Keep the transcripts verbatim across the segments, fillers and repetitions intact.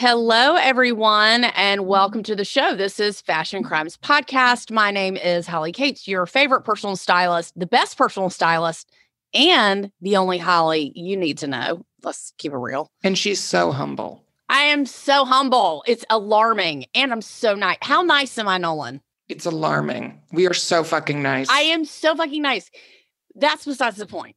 Hello, everyone, and welcome to the show. This is Fashion Crimes Podcast. My name is Holly Cates, your favorite personal stylist, the best personal stylist, and the only Holly you need to know. Let's keep it real. And she's so humble. I am so humble. It's alarming. And I'm so nice. How nice am I, Nolan? It's alarming. We are so fucking nice. I am so fucking nice. That's besides the point.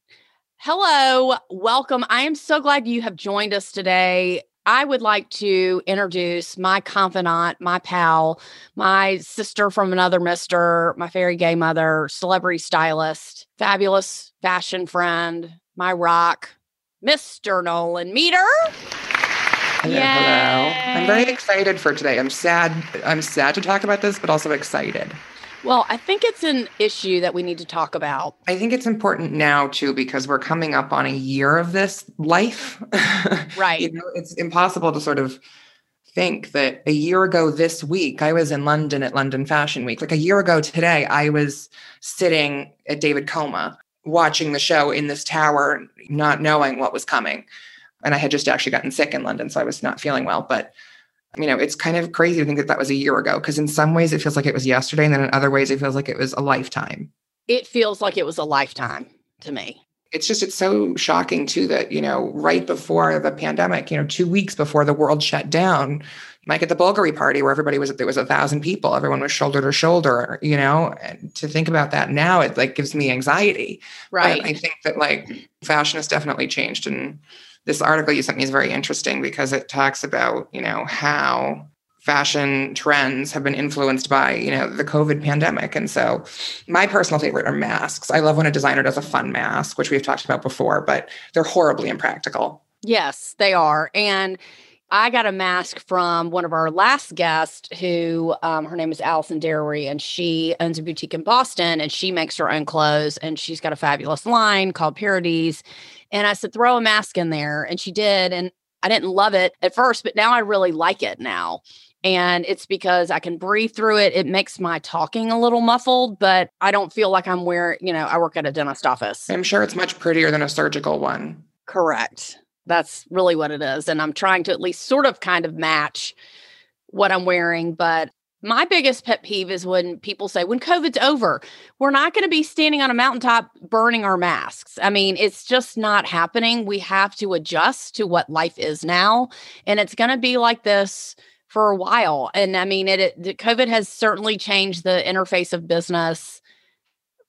Hello, welcome. I am so glad you have joined us today. I would like to introduce my confidant, my pal, my sister from another mister, my fairy gay mother, celebrity stylist, fabulous fashion friend, my rock, Mister Nolan Meter. Hello, hello. I'm very excited for today. I'm sad. I'm sad to talk about this, but also excited. Well, I think it's an issue that we need to talk about. I think it's important now, too, because we're coming up on a year of this life. Right. You know, it's impossible to sort of think that a year ago this week, I was in London at London Fashion Week. Like a year ago today, I was sitting at David Koma watching the show in this tower, not knowing what was coming. And I had just actually gotten sick in London, so I was not feeling well. But you know, it's kind of crazy to think that that was a year ago, because in some ways it feels like it was yesterday. And then in other ways, it feels like it was a lifetime. It feels like it was a lifetime to me. It's just, it's so shocking too, that, you know, right before the pandemic, you know, two weeks before the world shut down, like at the Bulgari party where everybody was, there was a thousand people, everyone was shoulder to shoulder, you know, and to think about that now, it like gives me anxiety. Right. But I think that like fashion has definitely changed. And this article you sent me is very interesting because it talks about, you know, how fashion trends have been influenced by, you know, the COVID pandemic. And so my personal favorite are masks. I love when a designer does a fun mask, which we've talked about before, but they're horribly impractical. Yes, they are. And I got a mask from one of our last guests who, um, her name is Allison Derry, and she owns a boutique in Boston and she makes her own clothes. And she's got a fabulous line called Parodies. And I said, throw a mask in there. And she did. And I didn't love it at first, but now I really like it now. And it's because I can breathe through it. It makes my talking a little muffled, but I don't feel like I'm wearing, you know, I work at a dentist office. I'm sure it's much prettier than a surgical one. Correct. That's really what it is. And I'm trying to at least sort of kind of match what I'm wearing. But my biggest pet peeve is when people say, when COVID's over, we're not going to be standing on a mountaintop burning our masks. I mean, it's just not happening. We have to adjust to what life is now. And it's going to be like this for a while. And I mean, it, it COVID has certainly changed the interface of business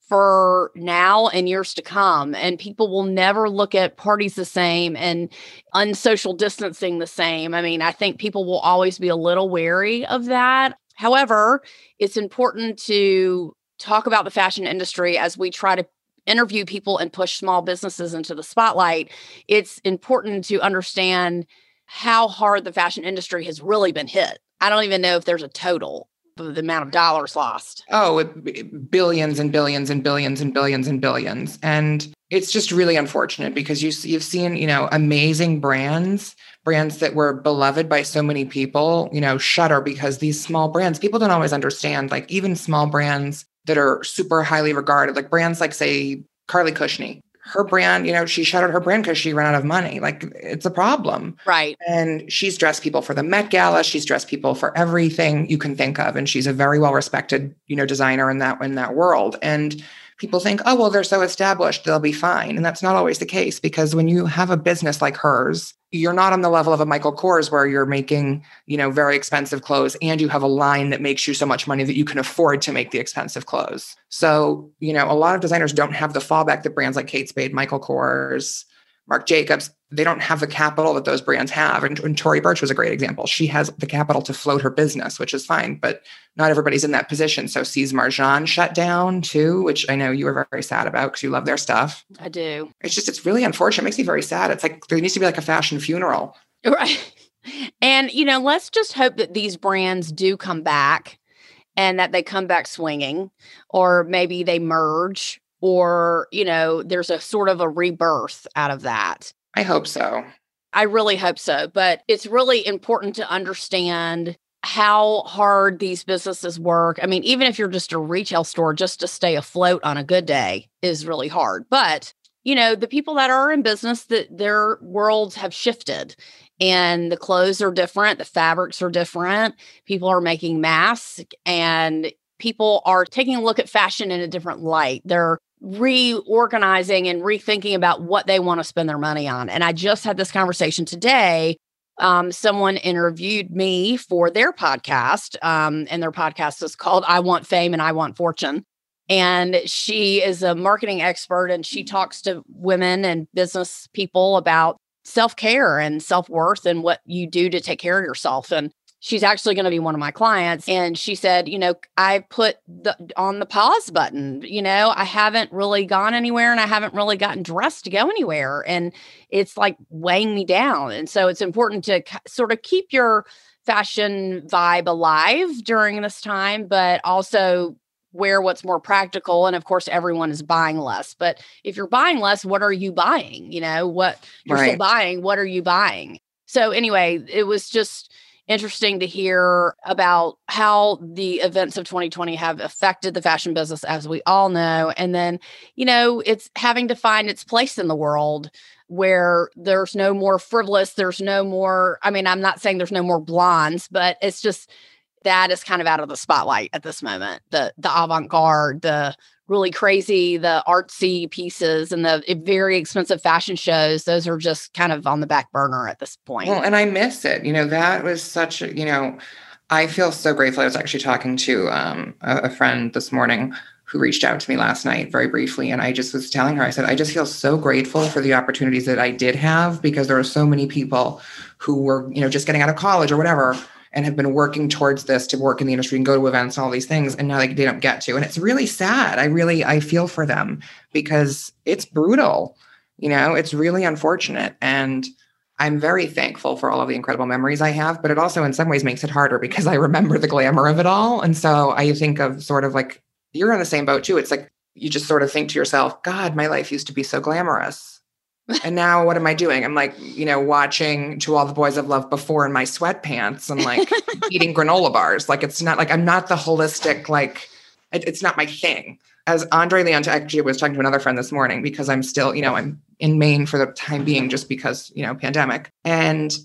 for now and years to come. And people will never look at parties the same and unsocial distancing the same. I mean, I think people will always be a little wary of that. However, it's important to talk about the fashion industry as we try to interview people and push small businesses into the spotlight. It's important to understand how hard the fashion industry has really been hit. I don't even know if there's a total of the amount of dollars lost. Oh, it, it, billions and billions and billions and billions and billions. And it's just really unfortunate because you, you've seen, you know, amazing brands, brands that were beloved by so many people, you know, shudder because these small brands, people don't always understand, like even small brands that are super highly regarded, like brands like, say, Carly Cushnie. Her brand, you know, she shuttered her brand because she ran out of money. Like, it's a problem. Right. And she's dressed people for the Met Gala. She's dressed people for everything you can think of. And she's a very well-respected, you know, designer in that, in that world. And people think, oh, well, they're so established, they'll be fine. And that's not always the case, because when you have a business like hers, you're not on the level of a Michael Kors where you're making, you know, very expensive clothes and you have a line that makes you so much money that you can afford to make the expensive clothes. So, you know, a lot of designers don't have the fallback that brands like Kate Spade, Michael Kors, Marc Jacobs, they don't have the capital that those brands have. And, and Tory Burch was a great example. She has the capital to float her business, which is fine, but not everybody's in that position. So Sies Marjan shut down too, which I know you were very sad about because you love their stuff. I do. It's just, it's really unfortunate. It makes me very sad. It's like, there needs to be like a fashion funeral. Right. And, you know, let's just hope that these brands do come back and that they come back swinging, or maybe they merge. Or, you know, there's a sort of a rebirth out of that. I hope so. I really hope so. But it's really important to understand how hard these businesses work. I mean, even if you're just a retail store, just to stay afloat on a good day is really hard. But, you know, the people that are in business, that their worlds have shifted. and the clothes are different. The fabrics are different. People are making masks and people are taking a look at fashion in a different light. They're reorganizing and rethinking about what they want to spend their money on. And I just had this conversation today. Um, someone interviewed me for their podcast, um, and their podcast is called I Want Fame and I Want Fortune. And she is a marketing expert, and she talks to women and business people about self-care and self-worth and what you do to take care of yourself. And she's actually going to be one of my clients. And she said, you know, I put the, on the pause button, you know, I haven't really gone anywhere and I haven't really gotten dressed to go anywhere. And it's like weighing me down. And so it's important to c- sort of keep your fashion vibe alive during this time, but also wear what's more practical. And of course, everyone is buying less. But if you're buying less, what are you buying? You know, what you're right. still buying, what are you buying? So anyway, it was just interesting to hear about how the events of twenty twenty have affected the fashion business, as we all know. And then, you know, it's having to find its place in the world where there's no more frivolous, there's no more, I mean, I'm not saying there's no more blondes, but it's just that is kind of out of the spotlight at this moment. The the avant-garde, the really crazy, the artsy pieces and the very expensive fashion shows, those are just kind of on the back burner at this point. Well, and I miss it. You know, that was such a, you know, I feel so grateful. I was actually talking to um, a, a friend this morning who reached out to me last night very briefly. And I just was telling her, I said, I just feel so grateful for the opportunities that I did have, because there were so many people who were, you know, just getting out of college or whatever, and have been working towards this to work in the industry and go to events and all these things. And now they, they don't get to. And it's really sad. I really, I feel for them because it's brutal. You know, it's really unfortunate. And I'm very thankful for all of the incredible memories I have, but it also in some ways makes it harder because I remember the glamour of it all. And so I think of sort of like, you're on the same boat too. It's like, you just sort of think to yourself, God, my life used to be so glamorous. And now what am I doing? I'm like, you know, watching To All the Boys I've Loved Before in my sweatpants and like eating granola bars. Like, it's not like, I'm not the holistic, like, it, it's not my thing. As Andre Leon Talley, actually was talking to another friend this morning, because I'm still, you know, I'm in Maine for the time being just because, you know, pandemic. And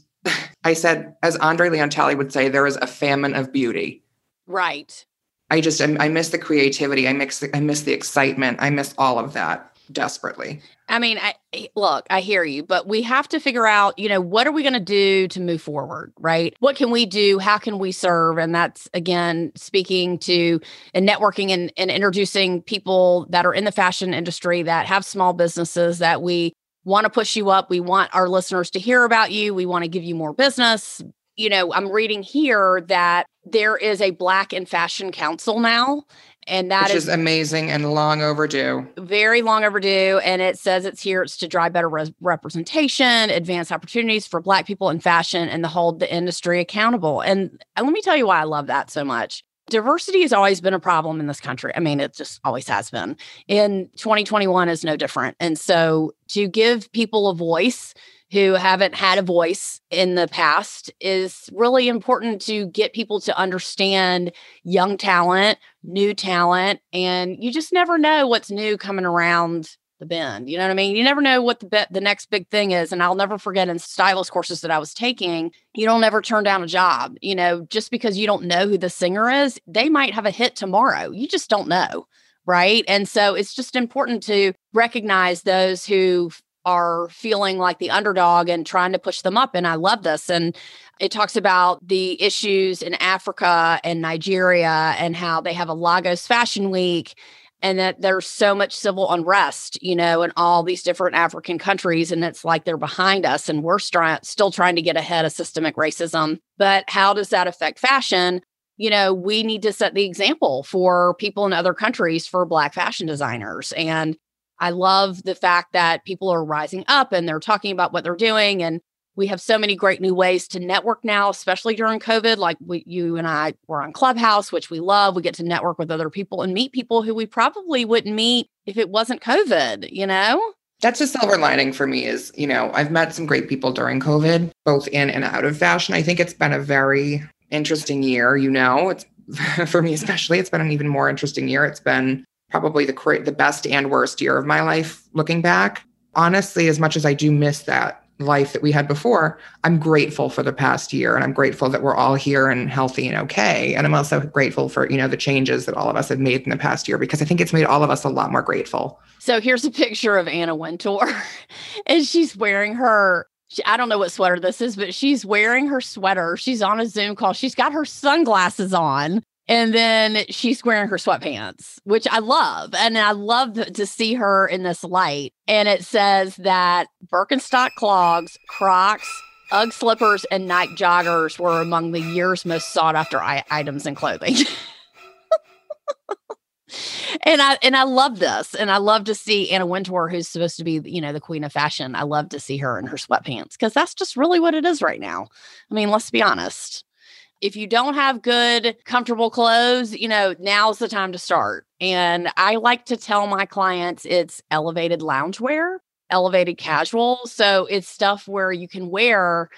I said, as Andre Leon Talley would say, there is a famine of beauty. Right. I just, I, I miss the creativity. I miss the, I miss the excitement. I miss all of that. Desperately. I mean, I, look, I hear you, but we have to figure out, you know, what are we going to do to move forward, right? What can we do? How can we serve? And that's, again, speaking to and networking and, and introducing people that are in the fashion industry that have small businesses that we want to push you up. We want our listeners to hear about you. We want to give you more business. You know, I'm reading here that there is a Black in Fashion Council now. And that Which is, is amazing and long overdue. Very long overdue. And it says it's here. It's to drive better re- representation, advance opportunities for Black people in fashion, and to hold the industry accountable. And, and let me tell you why I love that so much. Diversity has always been a problem in this country. I mean, it just always has been. And twenty twenty-one is no different. And so to give people a voice who haven't had a voice in the past is really important to get people to understand young talent, new talent, and you just never know what's new coming around the bend. You know what I mean? You never know what the be- the next big thing is. And I'll never forget in stylist courses that I was taking, you don't ever turn down a job. You know, just because you don't know who the singer is, they might have a hit tomorrow. You just don't know, right? And so it's just important to recognize those who are feeling like the underdog and trying to push them up. And I love this. And it talks about the issues in Africa and Nigeria and how they have a Lagos Fashion Week and that there's so much civil unrest, you know, in all these different African countries. And it's like they're behind us and we're stri- still trying to get ahead of systemic racism. But how does that affect fashion? You know, we need to set the example for people in other countries for Black fashion designers. And I love the fact that people are rising up and they're talking about what they're doing. And we have so many great new ways to network now, especially during COVID. Like we, you and I were on Clubhouse, which we love. We get to network with other people and meet people who we probably wouldn't meet if it wasn't COVID, you know? That's a silver lining for me is, you know, I've met some great people during COVID, both in and out of fashion. I think it's been a very interesting year, you know, it's for me especially, it's been an even more interesting year. It's been probably the the best and worst year of my life looking back. Honestly, as much as I do miss that life that we had before, I'm grateful for the past year. And I'm grateful that we're all here and healthy and okay. And I'm also grateful for, you know, the changes that all of us have made in the past year, because I think it's made all of us a lot more grateful. So here's a picture of Anna Wintour and she's wearing her, I don't know what sweater this is, but she's wearing her sweater. She's on a Zoom call. She's got her sunglasses on. And then she's wearing her sweatpants, which I love. And I love to see her in this light. And it says that Birkenstock clogs, Crocs, Ugg slippers, and Nike joggers were among the year's most sought after I- items in clothing. And I and I love this. And I love to see Anna Wintour, who's supposed to be, you know, the queen of fashion. I love to see her in her sweatpants because that's just really what it is right now. I mean, let's be honest. If you don't have good, comfortable clothes, you know, now's the time to start. And I like to tell my clients it's elevated loungewear, elevated casual. So it's stuff where you can wear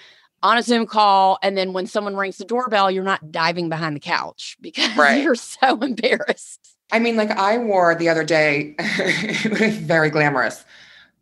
on a Zoom call. And then when someone rings the doorbell, you're not diving behind the couch because right. You're so embarrassed. I mean, like I wore the other day, it was very glamorous.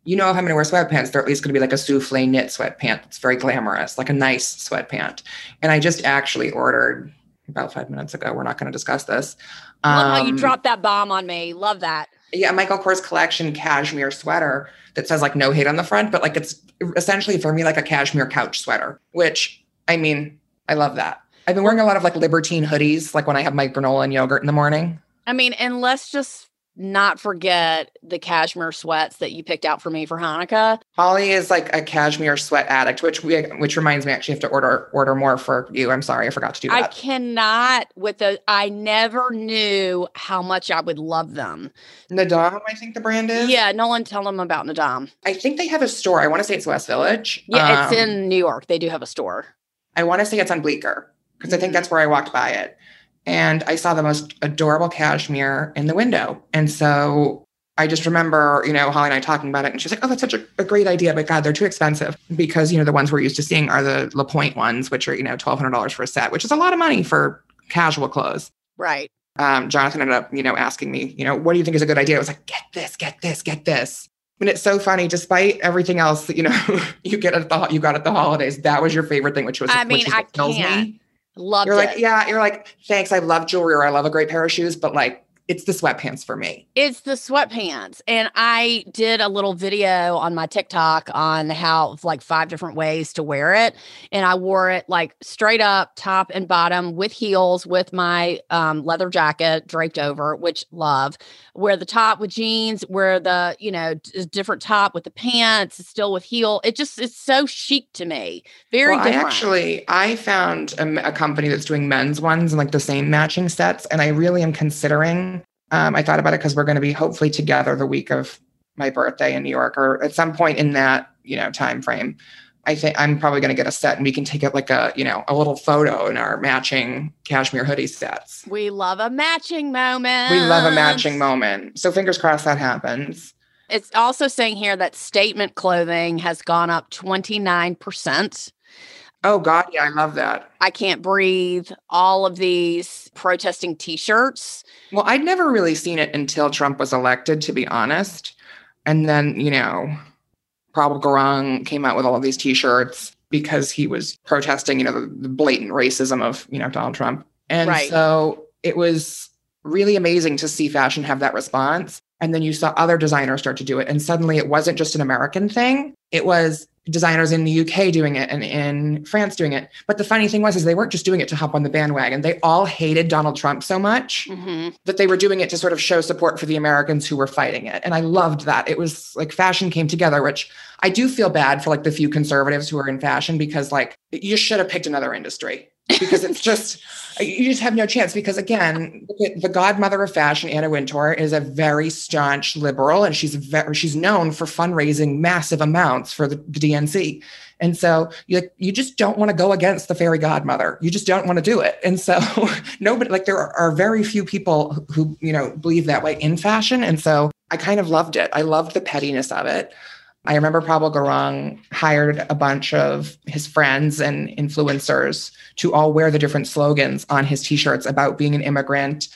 You know, if I'm going to wear sweatpants, they're at least going to be like a souffle knit sweatpant. It's very glamorous, like a nice sweatpant. And I just actually ordered about five minutes ago. We're not going to discuss this. Um, Love how you dropped that bomb on me. Love that. Yeah. Michael Kors collection cashmere sweater that says like no hate on the front, but like it's essentially for me, like a cashmere couch sweater, which I mean, I love that. I've been wearing a lot of like libertine hoodies, like when I have my granola and yogurt in the morning. I mean, and let's just not forget the cashmere sweats that you picked out for me for Hanukkah. Holly is like a cashmere sweat addict, which we, which reminds me, I actually have to order order more for you. I'm sorry, I forgot to do that. I cannot with the. I never knew how much I would love them. Nadam, I think the brand is. Yeah, Nolan, tell them about Nadam. I think they have a store. I want to say it's West Village. Yeah, um, it's in New York. They do have a store. I want to say it's on Bleecker because mm-hmm. I think that's where I walked by it. And I saw the most adorable cashmere in the window. And so I just remember, you know, Holly and I talking about it. And she's like, oh, that's such a, a great idea. But God, they're too expensive because, you know, the ones we're used to seeing are the La Pointe ones, which are, you know, twelve hundred dollars for a set, which is a lot of money for casual clothes. Right. Um, Jonathan ended up, you know, asking me, you know, what do you think is a good idea? I was like, get this, get this, get this. And it's so funny, despite everything else that, you know, you get at the you got at the holidays, that was your favorite thing, which was I mean, which is I kills can't. me. Loved you're it. Like, yeah, you're like, thanks. I love jewelry or I love a great pair of shoes, but like, it's the sweatpants for me. It's the sweatpants. And I did a little video on my TikTok on how like five different ways to wear it. And I wore it like straight up top and bottom with heels with my um, leather jacket draped over, which love. Wear the top with jeans, wear the, you know, d- different top with the pants, still with heel. It just, it's so chic to me. Very well, different. I actually, I found a, a company that's doing men's ones and like the same matching sets. And I really am considering Um, I thought about it because we're going to be hopefully together the week of my birthday in New York or at some point in that, you know, time frame. I think I'm probably going to get a set and we can take up like a, you know, a little photo in our matching cashmere hoodie sets. We love a matching moment. We love a matching moment. So fingers crossed that happens. It's also saying here that statement clothing has gone up twenty-nine percent. Oh, God. Yeah, I love that. I can't breathe. All of these protesting T-shirts. Well, I'd never really seen it until Trump was elected, to be honest. And then, you know, Prabal Gurung came out with all of these T-shirts because he was protesting, you know, the, the blatant racism of, you know, Donald Trump. And right. So it was really amazing to see fashion have that response. And then you saw other designers start to do it. And suddenly it wasn't just an American thing. It was designers in the U K doing it and in France doing it. But the funny thing was, is they weren't just doing it to hop on the bandwagon. They all hated Donald Trump so much mm-hmm. that they were doing it to sort of show support for the Americans who were fighting it. And I loved that. It was like fashion came together, which I do feel bad for like the few conservatives who are in fashion because like you should have picked another industry because it's just, you just have no chance. Because again, the godmother of fashion, Anna Wintour, is a very staunch liberal and she's very, she's known for fundraising massive amounts for the, the D N C. And so you you just don't want to go against the fairy godmother. You just don't want to do it. And so nobody, like there are, are very few people who, you know, believe that way in fashion. And so I kind of loved it. I loved the pettiness of it. I remember Prabal Gurung hired a bunch of his friends and influencers to all wear the different slogans on his T-shirts about being an immigrant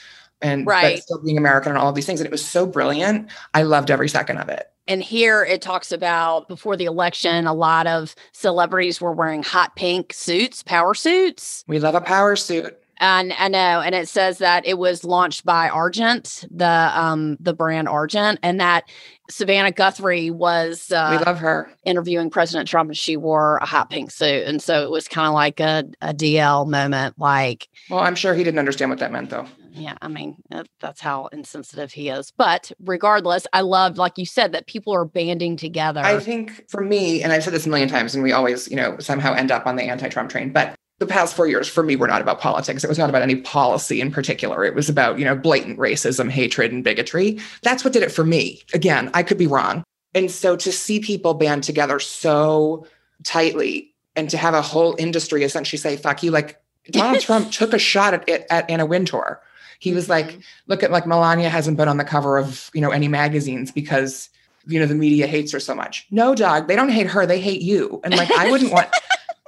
and right. but still being American and all of these things. And it was so brilliant. I loved every second of it. And here it talks about before the election, a lot of celebrities were wearing hot pink suits, power suits. We love a power suit. And I know. And it says that it was launched by Argent, the um, the brand Argent, and that Savannah Guthrie was uh, we love her. interviewing President Trump, and she wore a hot pink suit. And so it was kind of like a, a D L moment. Like, well, I'm sure he didn't understand what that meant, though. Yeah, I mean, that's how insensitive he is. But regardless, I love, like you said, that people are banding together. I think for me, and I've said this a million times, and we always, you know, somehow end up on the anti-Trump train, but the past four years for me were not about politics. It was not about any policy in particular. It was about, you know, blatant racism, hatred, and bigotry. That's what did it for me. Again, I could be wrong. And so to see people band together so tightly and to have a whole industry essentially say, fuck you, like Donald Trump took a shot at it, at Anna Wintour. He was like, look at like Melania hasn't been on the cover of, you know, any magazines because, you know, the media hates her so much. No, dog, they don't hate her. They hate you. And like, I wouldn't want...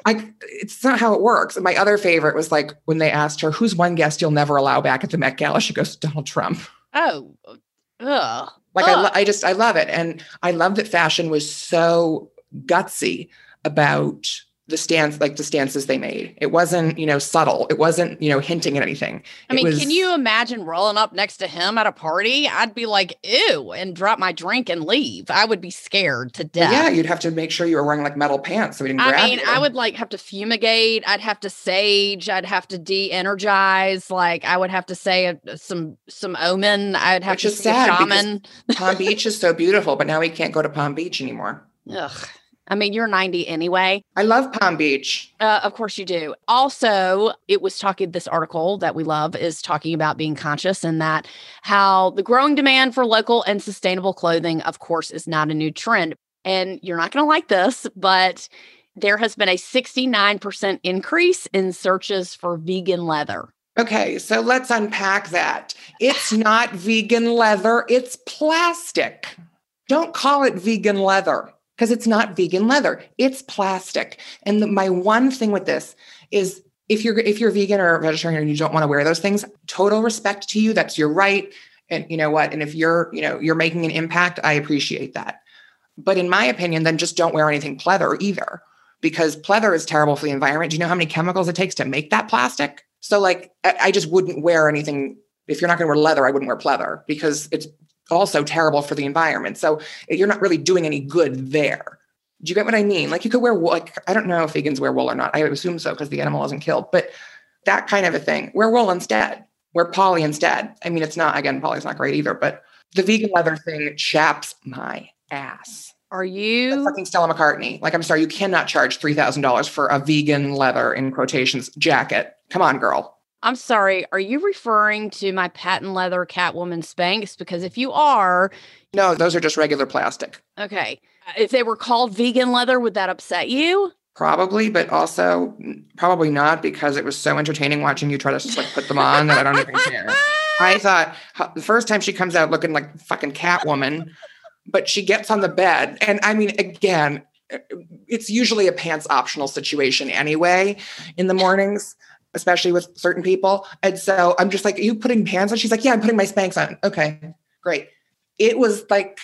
I, it's not how it works. And my other favorite was like when they asked her, who's one guest you'll never allow back at the Met Gala? She goes, Donald Trump. Oh, ugh. Like ugh. I, lo- I just, I love it. And I love that fashion was so gutsy about the stance, like the stances they made. It wasn't, you know, subtle. It wasn't, you know, hinting at anything. I mean, was, can you imagine rolling up next to him at a party? I'd be like, ew, and drop my drink and leave. I would be scared to death. Yeah, you'd have to make sure you were wearing like metal pants so he didn't grab you. I mean, you. I would like have to fumigate. I'd have to sage. I'd have to de-energize. Like I would have to say a, some some omen. I'd have to say a shaman. Palm Beach is so beautiful, but now we can't go to Palm Beach anymore. Ugh. I mean, you're ninety anyway. I love Palm Beach. Uh, of course you do. Also, it was talking, this article that we love is talking about being conscious and that how the growing demand for local and sustainable clothing, of course, is not a new trend. And you're not going to like this, but there has been a sixty-nine percent increase in searches for vegan leather. Okay, so let's unpack that. It's not vegan leather. It's plastic. Don't call it vegan leather. Because it's not vegan leather, it's plastic. And the, my one thing with this is if you're if you're vegan or vegetarian and you don't want to wear those things, total respect to you. That's your right. And you know what? And if you're, you know, you're making an impact, I appreciate that. But in my opinion, then just don't wear anything pleather either, because pleather is terrible for the environment. Do you know how many chemicals it takes to make that plastic? So like, I, I just wouldn't wear anything. If you're not going to wear leather, I wouldn't wear pleather because it's also terrible for the environment. So you're not really doing any good there. Do you get what I mean? Like you could wear wool. Like, I don't know if vegans wear wool or not. I assume so because the animal isn't killed, but that kind of a thing. Wear wool instead. Wear poly instead. I mean, it's not, again, poly's not great either, but the vegan leather thing chaps my ass. Are you? That's fucking Stella McCartney. Like, I'm sorry, you cannot charge three thousand dollars for a vegan leather in quotations jacket. Come on, girl. I'm sorry, are you referring to my patent leather Catwoman Spanx? Because if you are... No, those are just regular plastic. Okay. If they were called vegan leather, would that upset you? Probably, but also probably not because it was so entertaining watching you try to just like put them on that I don't even care. I thought the first time she comes out looking like fucking Catwoman, but she gets on the bed. And I mean, again, it's usually a pants optional situation anyway in the mornings. Especially with certain people. And so I'm just like, are you putting pants on? She's like, yeah, I'm putting my Spanx on. Okay, great. It was like,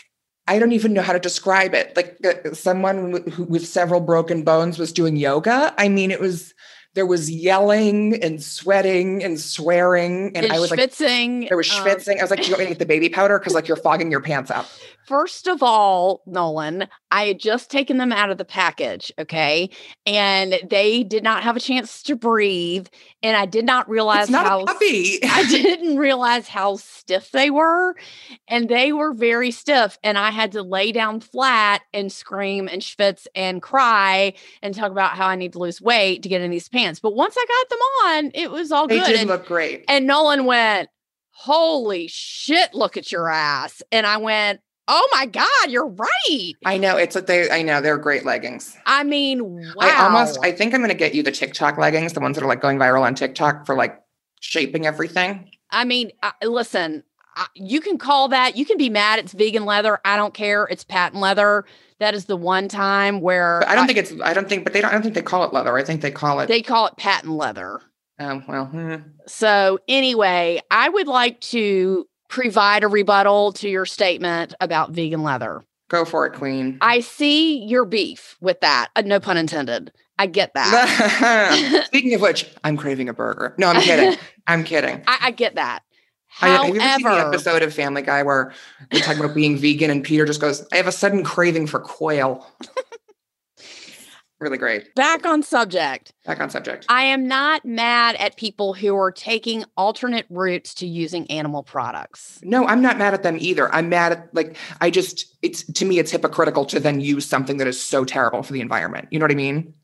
I don't even know how to describe it. Like uh, someone w- who, with several broken bones was doing yoga. I mean, it was, there was yelling and sweating and swearing. And, and I was schwitzing. Like, there was schwitzing. Um, I was like, do you want me to get the baby powder? Cause like you're fogging your pants up. First of all, Nolan, I had just taken them out of the package, okay? And they did not have a chance to breathe, and I did not realize it's not how a puppy. I didn't realize how stiff they were, and they were very stiff, and I had to lay down flat and scream and schwitz and cry and talk about how I need to lose weight to get in these pants. But once I got them on, it was all they good. They did and, look great. And Nolan went, "Holy shit, look at your ass." And I went, oh my God, you're right. I know. It's what they, I know. They're great leggings. I mean, wow. I almost, I think I'm going to get you the TikTok leggings, the ones that are like going viral on TikTok for like shaping everything. I mean, uh, listen, uh, you can call that, you can be mad. It's vegan leather. I don't care. It's patent leather. That is the one time where. But I don't I, think it's, I don't think, but they don't, I don't think they call it leather. I think they call it. They call it patent leather. Oh, well. Hmm. So anyway, I would like to provide a rebuttal to your statement about vegan leather. Go for it, queen. I see your beef with that. Uh, no pun intended. I get that. Speaking of which, I'm craving a burger. No, I'm kidding. I'm kidding. I, I get that. However, I, have you ever seen the episode of Family Guy where they're talking about being vegan and Peter just goes, I have a sudden craving for quail. Really great. Back on subject. Back on subject. I am not mad at people who are taking alternate routes to using animal products. No, I'm not mad at them either. I'm mad at, like, I just, it's, to me, it's hypocritical to then use something that is so terrible for the environment. You know what I mean?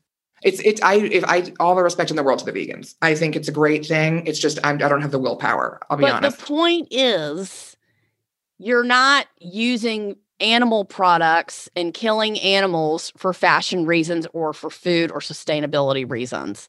It's, it's, I, if I, all the respect in the world to the vegans. I think it's a great thing. It's just, I'm, I don't have the willpower. I'll be but honest. But the point is, you're not using animal products and killing animals for fashion reasons or for food or sustainability reasons.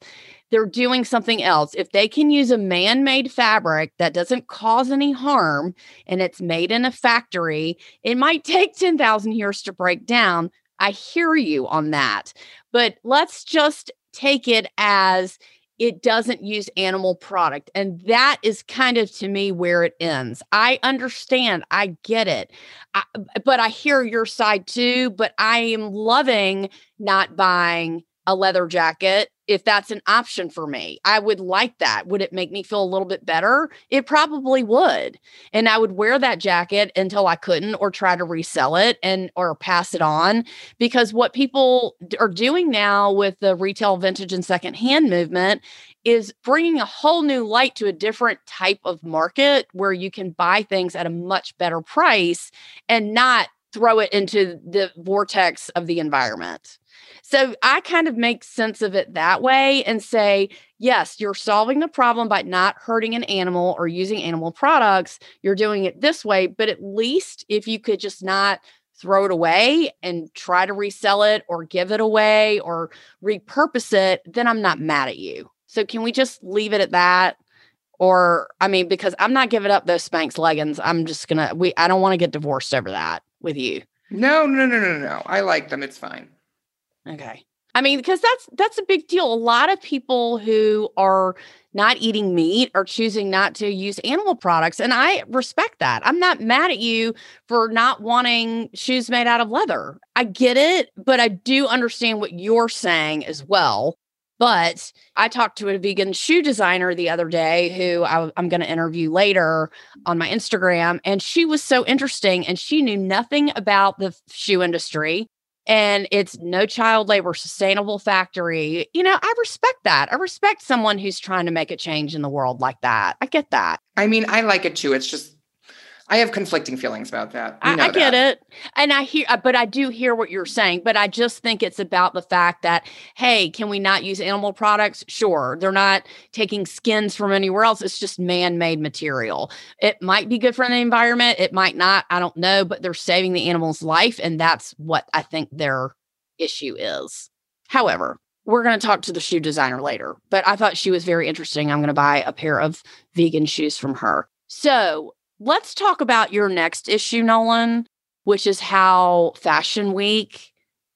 They're doing something else. If they can use a man-made fabric that doesn't cause any harm and it's made in a factory, it might take ten thousand years to break down. I hear you on that. But let's just take it as it doesn't use animal product. And that is kind of, to me, where it ends. I understand. I get it. I, but I hear your side too. But I am loving not buying a leather jacket if that's an option for me. I would like that. Would it make me feel a little bit better? It probably would. And I would wear that jacket until I couldn't, or try to resell it and or pass it on. Because what people are doing now with the retail vintage and secondhand movement is bringing a whole new light to a different type of market where you can buy things at a much better price and not throw it into the vortex of the environment. So I kind of make sense of it that way and say, yes, you're solving the problem by not hurting an animal or using animal products. You're doing it this way, but at least if you could just not throw it away and try to resell it or give it away or repurpose it, then I'm not mad at you. So can we just leave it at that? Or, I mean, because I'm not giving up those Spanx leggings. I'm just going to, we, I don't want to get divorced over that with you. No, no, no, no, no. I like them. It's fine. Okay. I mean, because that's that's a big deal. A lot of people who are not eating meat are choosing not to use animal products. And I respect that. I'm not mad at you for not wanting shoes made out of leather. I get it, but I do understand what you're saying as well. But I talked to a vegan shoe designer the other day who I, I'm going to interview later on my Instagram. And she was so interesting, and she knew nothing about the shoe industry. And it's no child labor, sustainable factory. You know, I respect that. I respect someone who's trying to make a change in the world like that. I get that. I mean, I like it too. It's just, I have conflicting feelings about that. I, I get it. And I hear, but I do hear what you're saying, but I just think it's about the fact that, hey, can we not use animal products? Sure. They're not taking skins from anywhere else. It's just man-made material. It might be good for the environment. It might not. I don't know, but they're saving the animal's life. And that's what I think their issue is. However, we're going to talk to the shoe designer later, but I thought she was very interesting. I'm going to buy a pair of vegan shoes from her. So let's talk about your next issue, Nolan, which is how Fashion Week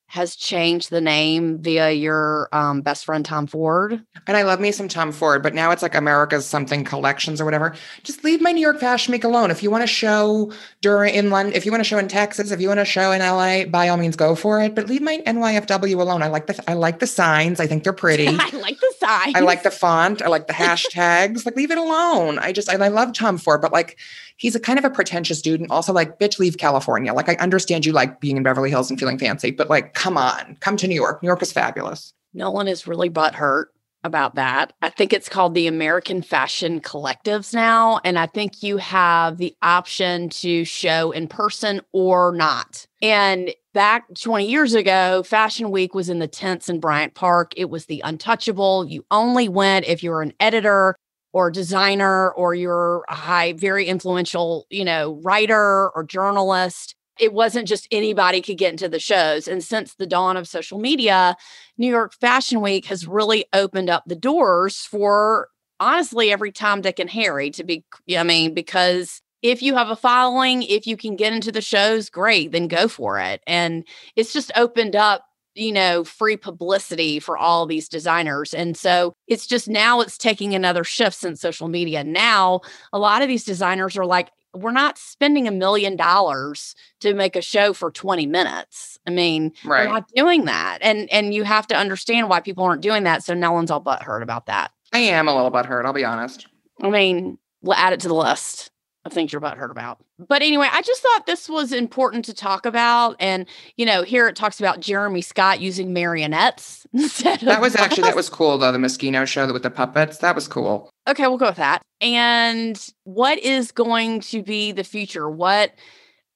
has changed the name via your um, best friend, Tom Ford. And I love me some Tom Ford, but now it's like America's something collections or whatever. Just leave my New York Fashion Week alone. If you want to show during in London, if you want to show in Texas, if you want to show in L A, by all means, go for it. But leave my N Y F W alone. I like the I like the signs. I think they're pretty. I like the signs. I like the font. I like the hashtags. Like, leave it alone. I just and I love Tom Ford, but like, he's a kind of a pretentious dude, and also like, bitch, leave California. Like, I understand you like being in Beverly Hills and feeling fancy, but like, come on, come to New York. New York is fabulous. Nolan is really butthurt about that. I think it's called the American Fashion Collectives now. And I think you have the option to show in person or not. And back twenty years ago, Fashion Week was in the tents in Bryant Park. It was the untouchable. You only went if you were an editor or designer, or you're a high, very influential, you know, writer or journalist. It wasn't just anybody could get into the shows. And since the dawn of social media, New York Fashion Week has really opened up the doors for, honestly, every Tom, Dick, and Harry to be, I mean, because if you have a following, if you can get into the shows, great, then go for it. And it's just opened up, you know, free publicity for all these designers. And so it's just now it's taking another shift since social media. Now, a lot of these designers are like, we're not spending a million dollars to make a show for twenty minutes. I mean, right. We're not doing that. And and you have to understand why people aren't doing that. So Nolan's all butthurt about that. I am a little butthurt, I'll be honest. I mean, we'll add it to the list of things you're butthurt about. But anyway, I just thought this was important to talk about. And, you know, here it talks about Jeremy Scott using marionettes instead of That was actually, that was cool though. The Moschino show with the puppets. That was cool. Okay, we'll go with that. And what is going to be the future? What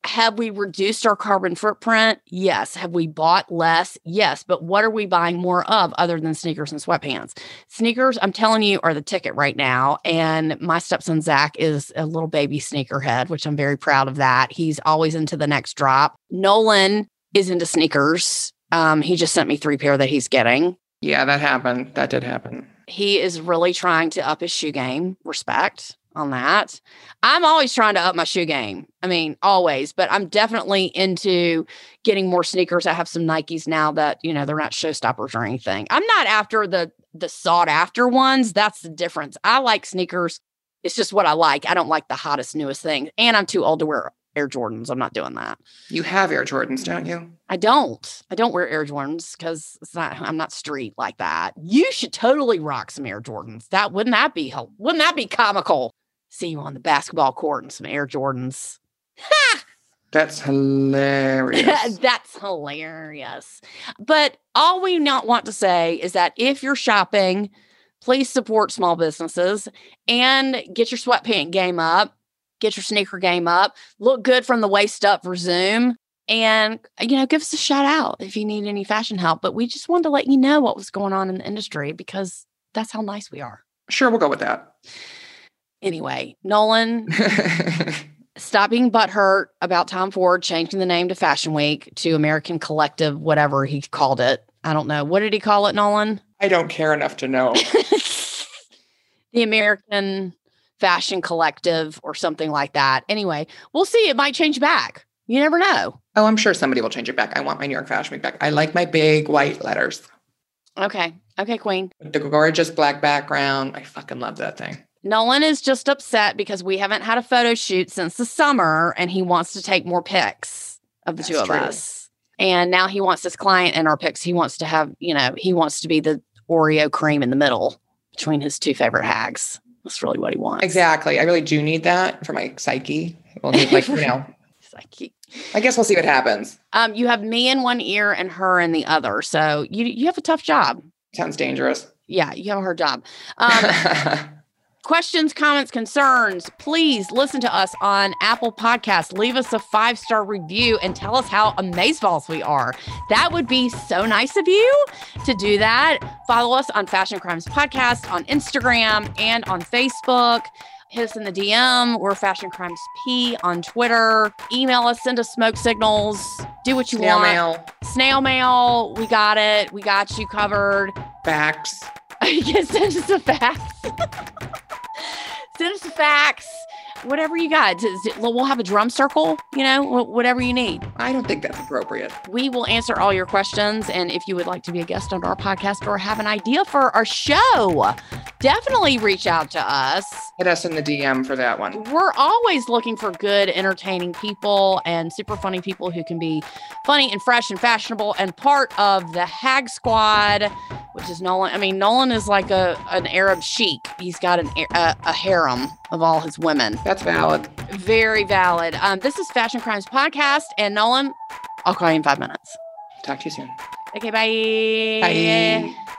have we reduced our carbon footprint? Yes. Have we bought less? Yes. But what are we buying more of other than sneakers and sweatpants? Sneakers, I'm telling you, are the ticket right now. And my stepson, Zach, is a little baby sneakerhead, which I'm very proud of that. He's always into the next drop. Nolan is into sneakers. Um, he just sent me three pair that he's getting. Yeah, that happened. That did happen. He is really trying to up his shoe game. Respect on that. I'm always trying to up my shoe game. I mean, always, but I'm definitely into getting more sneakers. I have some Nikes now that, you know, they're not showstoppers or anything. I'm not after the, the sought after ones. That's the difference. I like sneakers. It's just what I like. I don't like the hottest, newest thing. And I'm too old to wear Air Jordans. I'm not doing that. You have Air Jordans, don't you? I don't. I don't wear Air Jordans because it's not. I'm not street like that. You should totally rock some Air Jordans. That wouldn't that be wouldn't that be comical? See you on the basketball court in some Air Jordans. Ha! That's hilarious. That's hilarious. But all we not want to say is that if you're shopping, please support small businesses and get your sweatpant game up. Get your sneaker game up, look good from the waist up for Zoom, and, you know, give us a shout out if you need any fashion help. But we just wanted to let you know what was going on in the industry because that's how nice we are. Sure, we'll go with that. Anyway, Nolan, stop being butthurt about Tom Ford changing the name to Fashion Week to American Collective, whatever he called it. I don't know. What did he call it, Nolan? I don't care enough to know. The American Fashion Collective or something like that. Anyway, we'll see. It might change back. You never know. Oh, I'm sure somebody will change it back. I want my New York Fashion Week back. I like my big white letters. Okay. Okay, Queen. The gorgeous black background. I fucking love that thing. Nolan is just upset because we haven't had a photo shoot since the summer and he wants to take more pics of the That's two of true. us. And now he wants his client and our pics. He wants to have, you know, he wants to be the Oreo cream in the middle between his two favorite hags. That's really what he wants. Exactly. I really do need that for my psyche. We'll need, like, you know, psyche. I guess we'll see what happens. Um, you have me in one ear and her in the other. So you you have a tough job. Sounds dangerous. Yeah, you have a hard job. Um, questions, comments, concerns, please listen to us on Apple Podcasts. Leave us a five-star review and tell us how amazeballs we are. That would be so nice of you to do that. Follow us on Fashion Crimes Podcast on Instagram and on Facebook. Hit us in the D M or Fashion Crimes P on Twitter. Email us, send us smoke signals. Do what you Snail want. Mail. Snail mail. We got it. We got you covered. Facts. Yes, send us a fax. Send us the facts, whatever you got. We'll have a drum circle, you know, whatever you need. I don't think that's appropriate. We will answer all your questions. And if you would like to be a guest on our podcast or have an idea for our show, definitely reach out to us. Hit us in the D M for that one. We're always looking for good, entertaining people and super funny people who can be funny and fresh and fashionable and part of the Hag Squad, which is Nolan. I mean, Nolan is like a an Arab sheik. He's got an a, a harem of all his women. That's valid. Very valid. Um, this is Fashion Crimes Podcast, and Nolan, I'll call you in five minutes. Talk to you soon. Okay, bye. Bye.